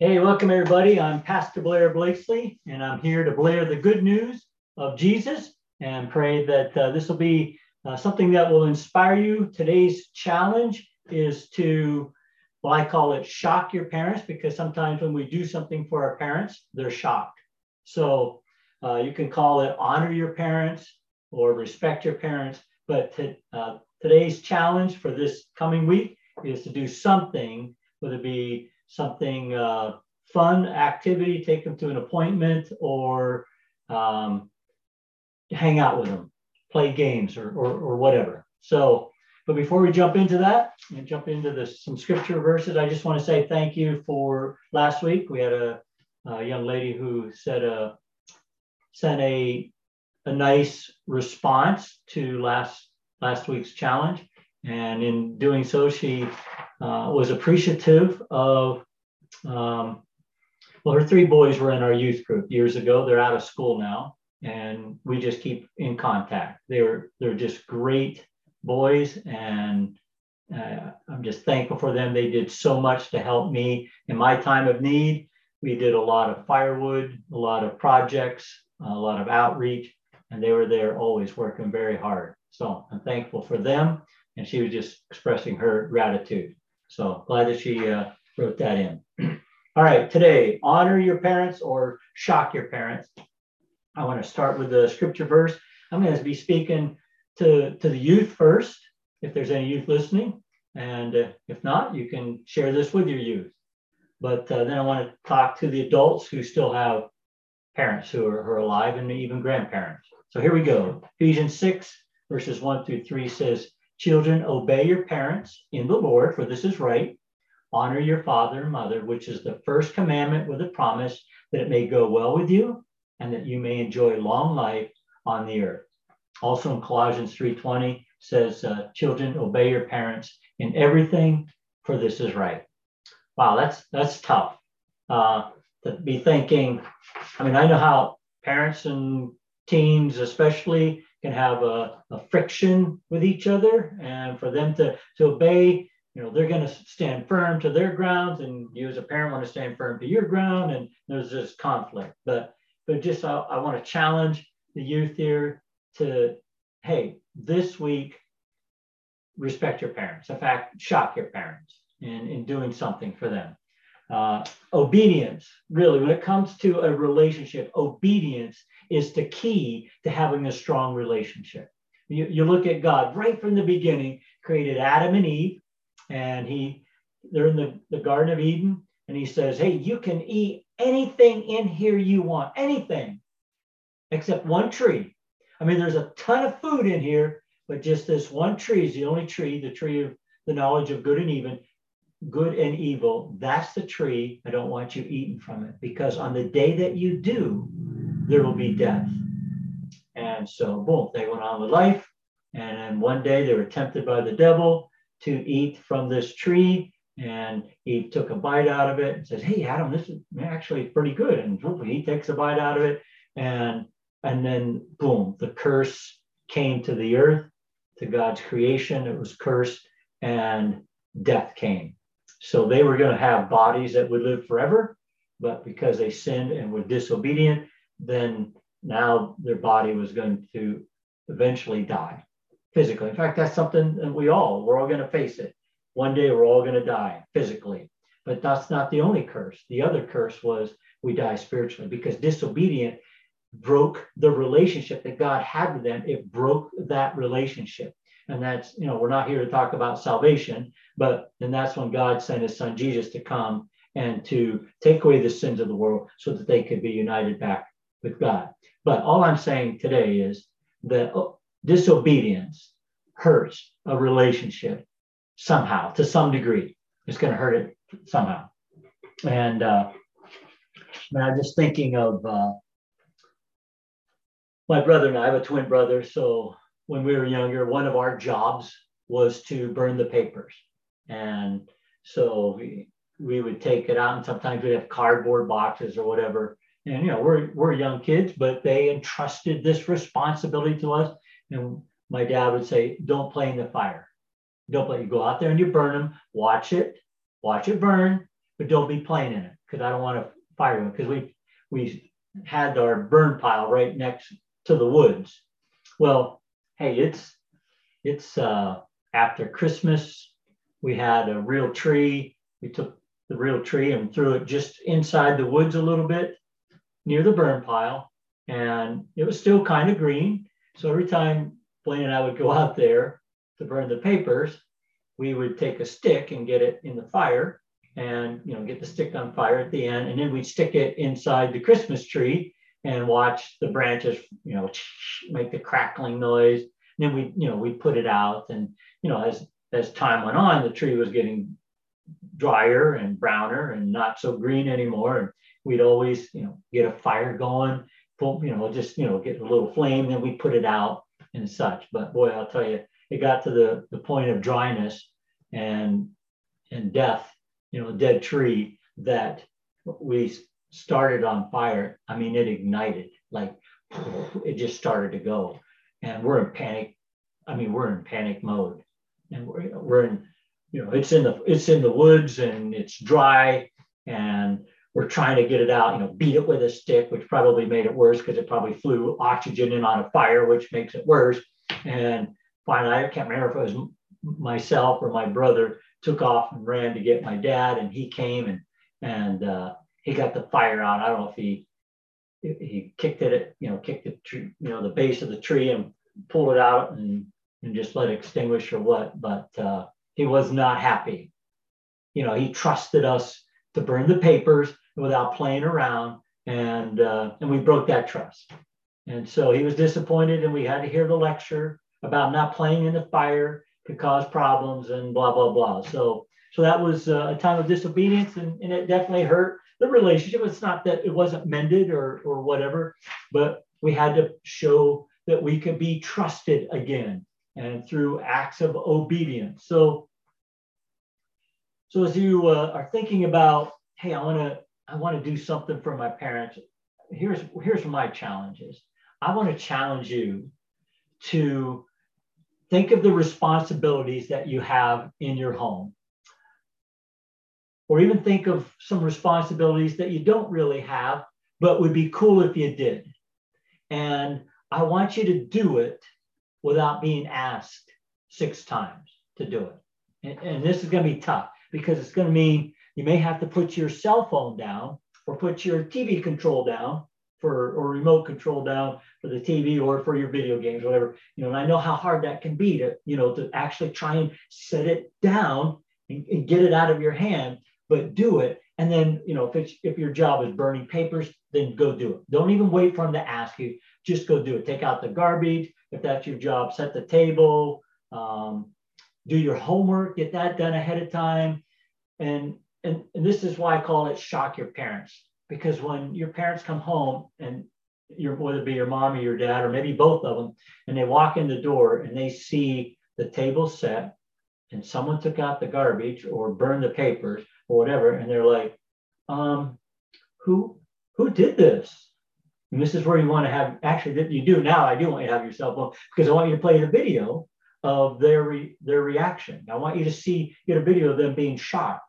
Hey, welcome everybody. I'm Pastor Blair Blakesley, and I'm here to blare the good news of Jesus and pray that this will be something that will inspire you. Today's challenge is to, well, I call it shock your parents, because sometimes when we do something for our parents, they're shocked. So you can call it honor your parents or respect your parents, but today's challenge for this coming week is to do something, whether it be something fun, activity, take them to an appointment, or hang out with them, play games or whatever. So, but before we jump into that and jump into some scripture verses, I just want to say thank you for last week. We had a young lady who said sent a nice response to last week's challenge. And in doing so, she was appreciative of, her three boys were in our youth group years ago. They're out of school now, and we just keep in contact. They're just great boys, and I'm just thankful for them. They did so much to help me in my time of need. We did a lot of firewood, a lot of projects, a lot of outreach, and they were there always working very hard. So I'm thankful for them. And she was just expressing her gratitude. So glad that she wrote that in. All right, today, honor your parents or shock your parents. I want to start with the scripture verse. I'm going to be speaking to the youth first, if there's any youth listening. And if not, you can share this with your youth. But then I want to talk to the adults who still have parents who are alive, and even grandparents. So here we go. Ephesians 6, verses 1-3 says, "Children, obey your parents in the Lord, for this is right. Honor your father and mother, which is the first commandment, with a promise that it may go well with you and that you may enjoy long life on the earth." Also in Colossians 3:20 says, "Children, obey your parents in everything, for this is right." Wow, that's tough to be thinking. I mean, I know how parents and teens especially can have a friction with each other, and for them to obey, you know, they're going to stand firm to their grounds, and you as a parent want to stand firm to your ground, and there's this conflict. But just I want to challenge the youth here to, hey, this week, respect your parents. In fact, shock your parents in doing something for them. Obedience, really, when it comes to a relationship, obedience is the key to having a strong relationship. You look at God right from the beginning, created Adam and Eve, and they're in the Garden of Eden, and he says, hey, you can eat anything in here you want, anything, except one tree. I mean, there's a ton of food in here, but just this one tree is the only tree, the tree of the knowledge of good and evil, that's the tree I don't want you eating from it, because on the day that you do, there will be death. And so, boom, they went on with life. And then one day they were tempted by the devil to eat from this tree. And he took a bite out of it and says, hey, Adam, this is actually pretty good. And he takes a bite out of it. And then, boom, the curse came to the earth, to God's creation. It was cursed, and death came. So they were going to have bodies that would live forever, but because they sinned and were disobedient, then now their body was going to eventually die physically. In fact, that's something that we're all going to face it. One day we're all going to die physically, but that's not the only curse. The other curse was we die spiritually, because disobedient broke the relationship that God had with them. It broke that relationship. And that's, you know, we're not here to talk about salvation, but then that's when God sent his son Jesus to come and to take away the sins of the world so that they could be united back with God. But all I'm saying today is that disobedience hurts a relationship somehow, to some degree. It's going to hurt it somehow. And I'm just thinking of my brother and I have a twin brother, so when we were younger, one of our jobs was to burn the papers. And so we would take it out, and sometimes we'd have cardboard boxes or whatever. And, you know, we're young kids, but they entrusted this responsibility to us. And my dad would say, don't play in the fire. Don't play. You go out there and you burn them. Watch it burn. but don't be playing in it because I don't want to fire him, because we had our burn pile right next to the woods. Well, hey, it's after Christmas. We had a real tree. We took the real tree and threw it just inside the woods a little bit near the burn pile. And it was still kind of green. So every time Blaine and I would go out there to burn the papers, we would take a stick and get it in the fire and, you know, get the stick on fire at the end. And then we'd stick it inside the Christmas tree and watch the branches, you know, make the crackling noise. And then we, you know, we put it out. And, you know, as time went on, the tree was getting drier and browner and not so green anymore. And we'd always, you know, get a fire going, pull, you know, just, you know, get a little flame, then we put it out and such. But boy, I'll tell you, it got to the point of dryness and death, you know, dead tree, that we started on fire. I mean, it ignited, like it just started to go. And we're in panic. I mean, we're in panic mode. And we're in, you know, it's in the woods and it's dry and we're trying to get it out, you know, beat it with a stick, which probably made it worse because it probably flew oxygen in on a fire, which makes it worse. And finally, I can't remember if it was myself or my brother took off and ran to get my dad, and he came and he got the fire out. I don't know if he kicked it, you know, kicked the tree, you know, the base of the tree and pulled it out and just let it extinguish or what, but he was not happy. You know, he trusted us to burn the papers without playing around, and we broke that trust. And so he was disappointed, and we had to hear the lecture about not playing in the fire could cause problems and blah, blah, blah. So that was a time of disobedience, and it definitely hurt the relationship. It's not that it wasn't mended or whatever, but we had to show that we could be trusted again, and through acts of obedience. So as you are thinking about, hey, I want to do something for my parents, here's my challenges. I want to challenge you to think of the responsibilities that you have in your home, or even think of some responsibilities that you don't really have, but would be cool if you did. And I want you to do it without being asked 6 times to do it. And this is going to be tough, because it's going to mean you may have to put your cell phone down or put your TV control down or remote control down for the TV or for your video games, whatever. You know, and I know how hard that can be to, you know, to actually try and set it down and get it out of your hand, but do it. And then, you know, if your job is burning papers, then go do it. Don't even wait for them to ask you. Just go do it. Take out the garbage. If that's your job, set the table, do your homework, get that done ahead of time. And this is why I call it shock your parents, because when your parents come home, and whether it be your mom or your dad, or maybe both of them, and they walk in the door and they see the table set and someone took out the garbage or burned the papers or whatever, and they're like, who did this? And this is where you want to have, actually, you do now. I do want you to have your cell phone, because I want you to play the video of their reaction. I want you to get a video of them being shocked.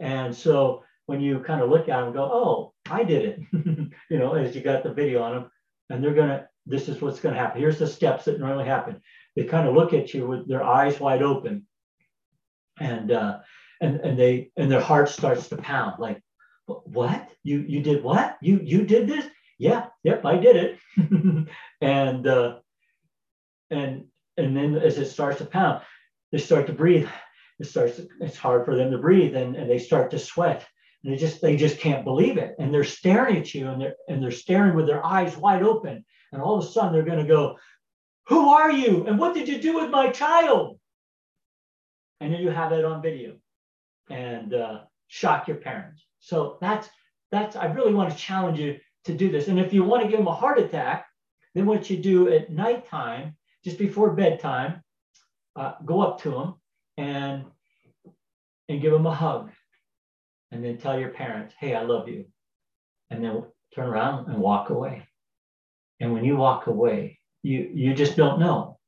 And so when you kind of look at them and go, oh, I did it, you know, as you got the video on them, and this is what's going to happen. Here's the steps that normally happen. They kind of look at you with their eyes wide open, and their heart starts to pound, like, what? You did what? You did this? Yeah, yep, I did it. And then as it starts to pound, they start to breathe. It's hard for them to breathe, and they start to sweat. And they just can't believe it. And they're staring at you, and they're staring with their eyes wide open. And all of a sudden they're gonna go, who are you? And what did you do with my child? And then you have it on video, and shock your parents. So that's I really want to challenge you to do this. And if you want to give them a heart attack, then what you do at nighttime, just before bedtime, go up to them and give them a hug, and then tell your parents, hey, I love you. And then turn around and walk away. And when you walk away, you just don't know.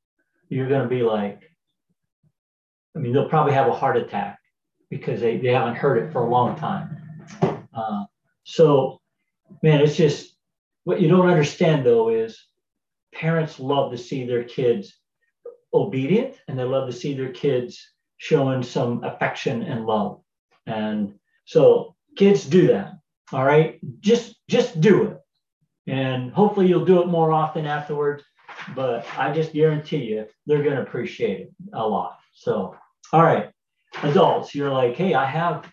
You're going to be like, I mean, they'll probably have a heart attack, because they haven't heard it for a long time. So, man, it's just, what you don't understand, though, is parents love to see their kids obedient, and they love to see their kids showing some affection and love. And so kids, do that. All right. Just do it. And hopefully you'll do it more often afterwards. But I just guarantee you, they're going to appreciate it a lot. So, all right. Adults, you're like, hey, I have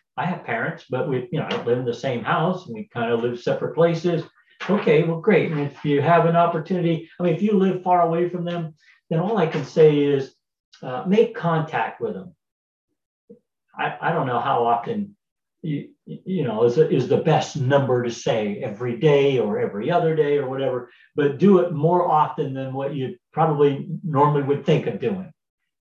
parents, but we, I don't live in the same house, and we kind of live separate places. Okay, well, great. And if you have an opportunity, if you live far away from them, then all I can say is make contact with them. I don't know how often, is the best number to say, every day or every other day or whatever, but do it more often than what you probably normally would think of doing.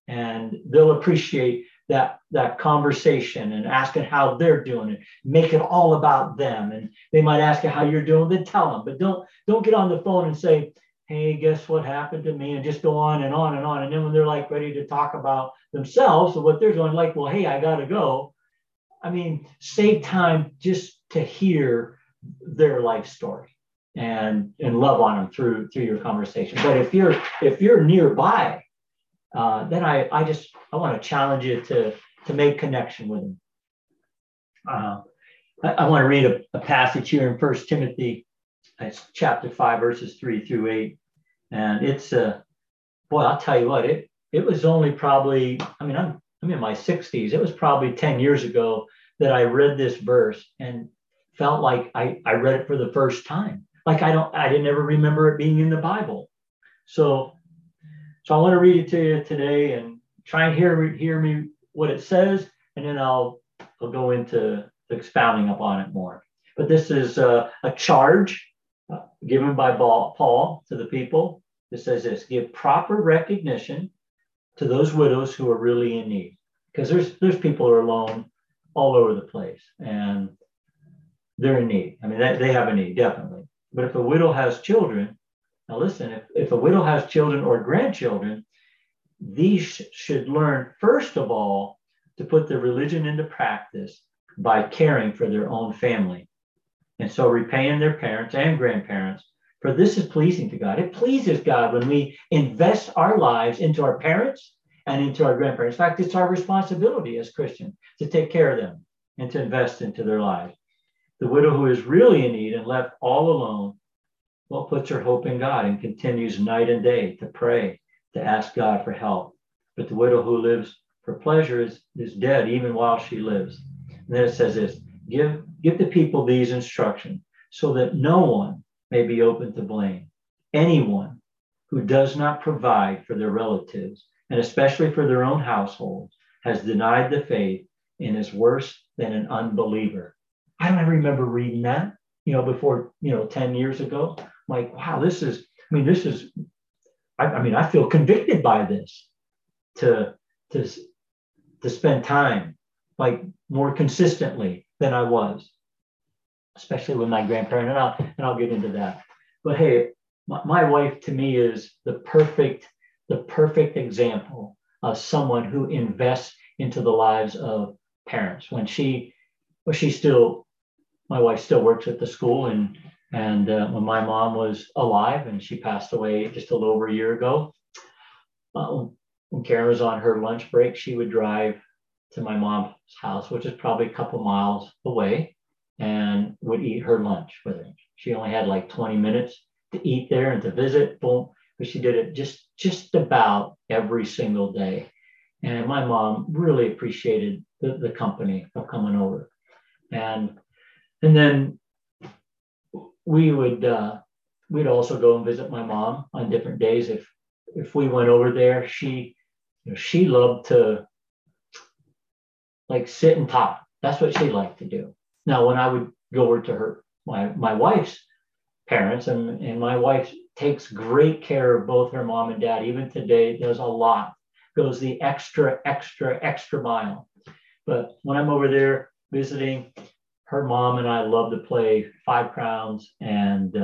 And they'll appreciate that conversation and asking how they're doing it, make it all about them. And they might ask you how you're doing, then tell them, but don't get on the phone and say, hey, guess what happened to me? And just go on and on and on. And then when they're like ready to talk about themselves or what they're doing, like, well, hey, I got to go. Save time just to hear their life story and love on them through your conversation. But if you're nearby, then I want to challenge you to make connection with them. I want to read a passage here in First Timothy. It's chapter 5, verses 3-8. And it's, I'll tell you what, it was only probably, I'm in my 60s. It was probably 10 years ago that I read this verse and felt like I read it for the first time. Like I didn't ever remember it being in the Bible. So I want to read it to you today and try and hear me what it says, and then I'll go into expounding upon it more. But this is a charge given by Paul to the people. It says this: give proper recognition to those widows who are really in need, because there's people who are alone all over the place, and they're in need. They have a need, definitely. But if a widow has children, now listen, if a widow has children or grandchildren, these should learn, first of all, to put their religion into practice by caring for their own family, and so repaying their parents and grandparents. For this is pleasing to God. It pleases God when we invest our lives into our parents and into our grandparents. In fact, it's our responsibility as Christians to take care of them and to invest into their lives. The widow who is really in need and left all alone, puts her hope in God and continues night and day to pray, to ask God for help. But the widow who lives for pleasure is dead even while she lives. And then it says this: give the people these instructions so that no one may be open to blame. Anyone who does not provide for their relatives, and especially for their own household, has denied the faith and is worse than an unbeliever. I don't remember reading that, before, 10 years ago. I'm like, wow, I feel convicted by this to spend time like more consistently than I was, especially with my grandparent, and I'll get into that. But hey, my wife to me is the perfect example of someone who invests into the lives of parents. When my wife still works at the school, and when my mom was alive, and she passed away just a little over a year ago, when Karen was on her lunch break, she would drive to my mom's house, which is probably a couple miles away, and would eat her lunch with her. She only had like 20 minutes to eat there and to visit, boom. But she did it just about every single day. And my mom really appreciated the company of coming over. And then we'd also go and visit my mom on different days. If we went over there, she loved to like sit and talk. That's what she liked to do. Now, when I would go over to my wife's parents, and my wife takes great care of both her mom and dad, even today, does a lot, goes the extra mile. But when I'm over there visiting, her mom and I love to play 5 Crowns, and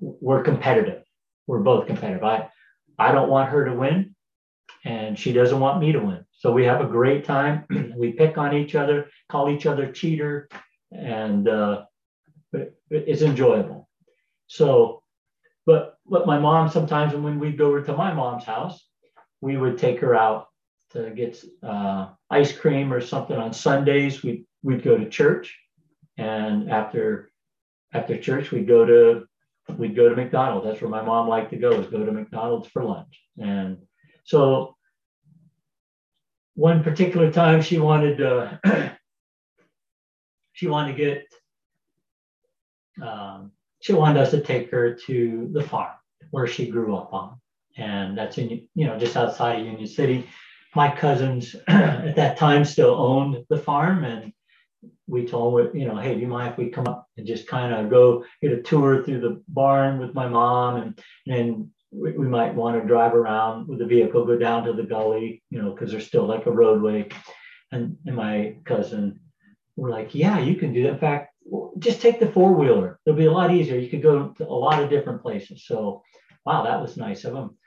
we're competitive. We're both competitive. I don't want her to win, and she doesn't want me to win. So we have a great time. We pick on each other, call each other cheater, and it's enjoyable. So, but my mom sometimes, when we'd go over to my mom's house, we would take her out to get ice cream or something on Sundays. We'd go to church, and after church we'd go to McDonald's. That's where my mom liked to go, was go to McDonald's for lunch. And so one particular time she wanted to get she wanted us to take her to the farm where she grew up on, and that's in, you know, just outside of Union City. My cousins at that time still owned the farm, and we told them, you know, hey, do you mind if we come up and just kind of go get a tour through the barn with my mom, and we might want to drive around with the vehicle, go down to the gully, you know, because there's still like a roadway. And my cousin were like, yeah, you can do that. In fact, just take the four-wheeler. It'll be a lot easier. You could go to a lot of different places. So, wow, that was nice of them.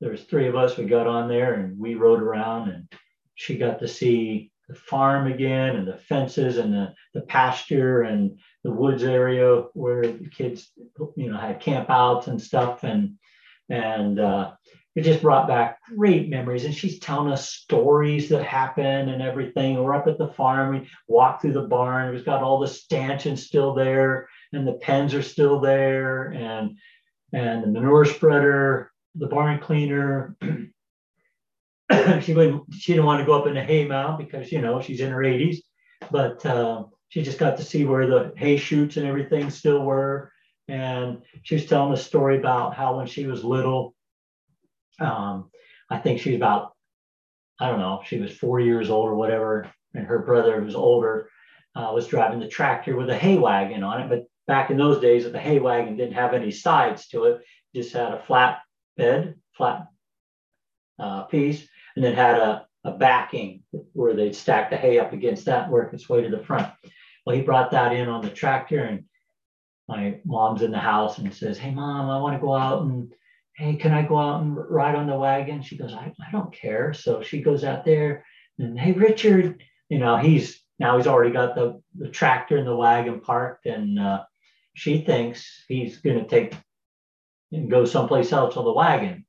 There was three of us. We got on there and we rode around, and she got to see the farm again, and the fences, and the pasture, and the woods area where the kids, you know, had campouts and stuff, and it just brought back great memories. And she's telling us stories that happened and everything. We're up at the farm. We walked through the barn. We've got all the stanchions still there, and the pens are still there, and the manure spreader, the barn cleaner. She didn't want to go up in the hay mound because, you know, she's in her 80s, but she just got to see where the hay chutes and everything still were. And she was telling a story about how when she was little, I think she was about, I don't know, she was 4 years old or whatever, and her brother, who was older, was driving the tractor with a hay wagon on it. But back in those days, the hay wagon didn't have any sides to it, just had a flat piece, and then had a backing where they'd stack the hay up against that, work its way to the front. Well, he brought that in on the tractor, and my mom's in the house and says, hey, Mom, I want to go out, and hey, can I go out and ride on the wagon? She goes, I don't care. So she goes out there, and hey, Richard, you know, he's already got the tractor and the wagon parked, and she thinks he's going to take and go someplace else on the wagon.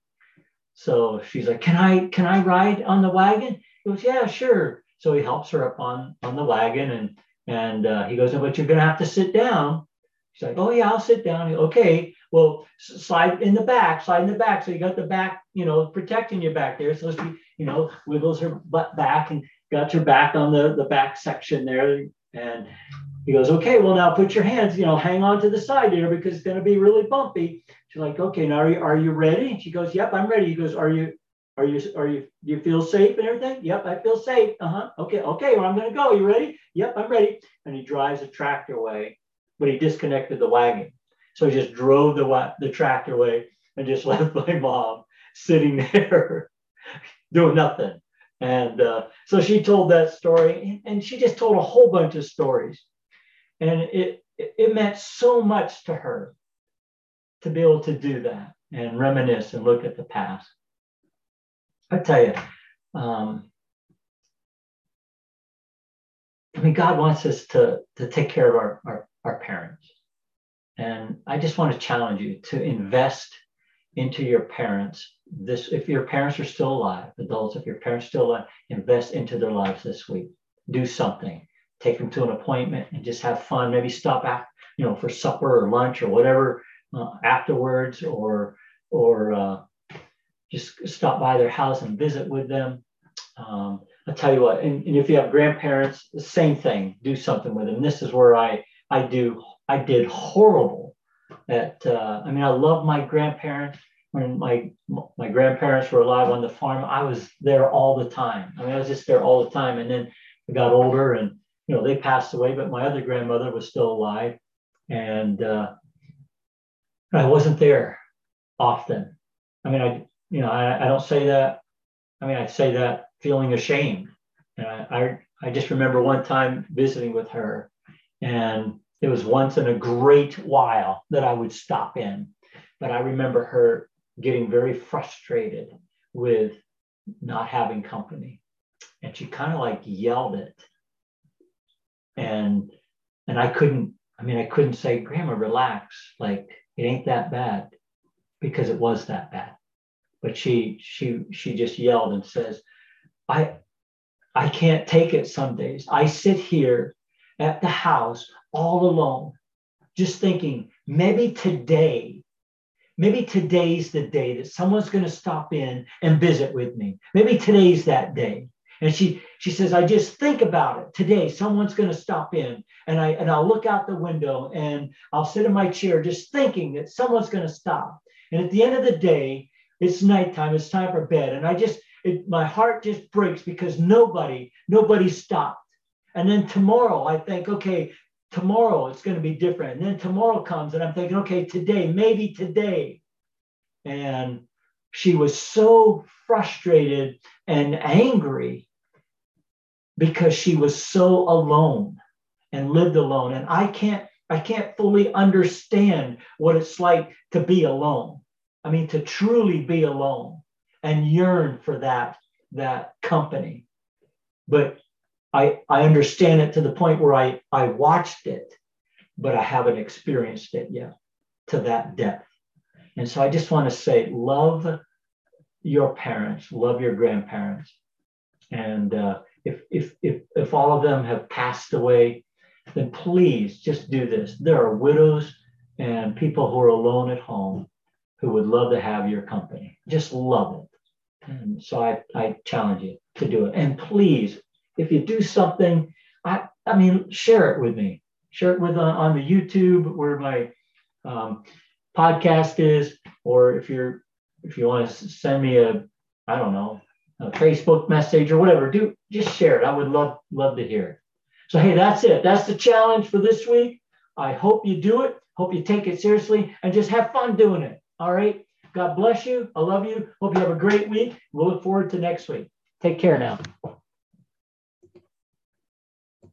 So she's like, can I ride on the wagon? He goes, yeah, sure. So he helps her up on the wagon, and he goes, but you're going to have to sit down. She's like, oh yeah, I'll sit down. He goes, okay, well, slide in the back. So you got the back, you know, protecting your back there. So she, you know, wiggles her butt back and got her back on the back section there. And he goes, okay, well, now put your hands, you know, hang on to the side there because it's going to be really bumpy. She's like, okay, now are you ready? And she goes, yep, I'm ready. He goes, are you, do you feel safe and everything? Yep, I feel safe. Uh-huh. Okay, well, I'm going to go. You ready? Yep, I'm ready. And he drives the tractor away, but he disconnected the wagon. So he just drove the tractor away and just left my mom sitting there doing nothing. And so she told that story, and she just told a whole bunch of stories. And it meant so much to her to be able to do that and reminisce and look at the past. I tell you, I mean, God wants us to take care of our parents. And I just want to challenge you to invest into your parents. This, if your parents are still alive, adults, if your parents are still alive, invest into their lives this week. Do something. Take them to an appointment and just have fun. Maybe stop at, you know, for supper or lunch or whatever. Afterwards, or just stop by their house and visit with them. I'll tell you what, and if you have grandparents, the same thing, do something with them. This is where I did horrible at, I mean, I love my grandparents. When my grandparents were alive on the farm, I was there all the time. I mean, I was just there all the time. And then I got older and, you know, they passed away, but my other grandmother was still alive. And, I wasn't there often. I mean, I don't say that. I mean, I say that feeling ashamed. And I just remember one time visiting with her, and it was once in a great while that I would stop in. But I remember her getting very frustrated with not having company. And she kind of like yelled it And I couldn't say, Grandma, relax, like it ain't that bad, because it was that bad. But she just yelled and says, I can't take it some days. I sit here at the house all alone, just thinking maybe today's the day that someone's going to stop in and visit with me. Maybe today's that day. And she says, I just think about it. Today, someone's going to stop in, and I'll look out the window and I'll sit in my chair just thinking that someone's going to stop. And at the end of the day, it's nighttime. It's time for bed. And my heart just breaks because nobody stopped. And then tomorrow I think, okay, tomorrow it's going to be different. And then tomorrow comes and I'm thinking, okay, today, maybe today. And she was so frustrated and angry because she was so alone and lived alone. And I can't fully understand what it's like to be alone. I mean, to truly be alone and yearn for that company. But I understand it to the point where I watched it, but I haven't experienced it yet to that depth. And so I just want to say, love your parents, love your grandparents. And if all of them have passed away, then please just do this. There are widows and people who are alone at home who would love to have your company. Just love it. And so I challenge you to do it. And please, if you do something, I mean, share it with me. Share it with on the YouTube where my podcast is, or if you want to send me a Facebook message or whatever, just share it. I would love to hear it. So hey, that's it. That's the challenge for this week. I hope you do it. Hope you take it seriously and just have fun doing it. All right. God bless you. I love you. Hope you have a great week. We'll look forward to next week. Take care now.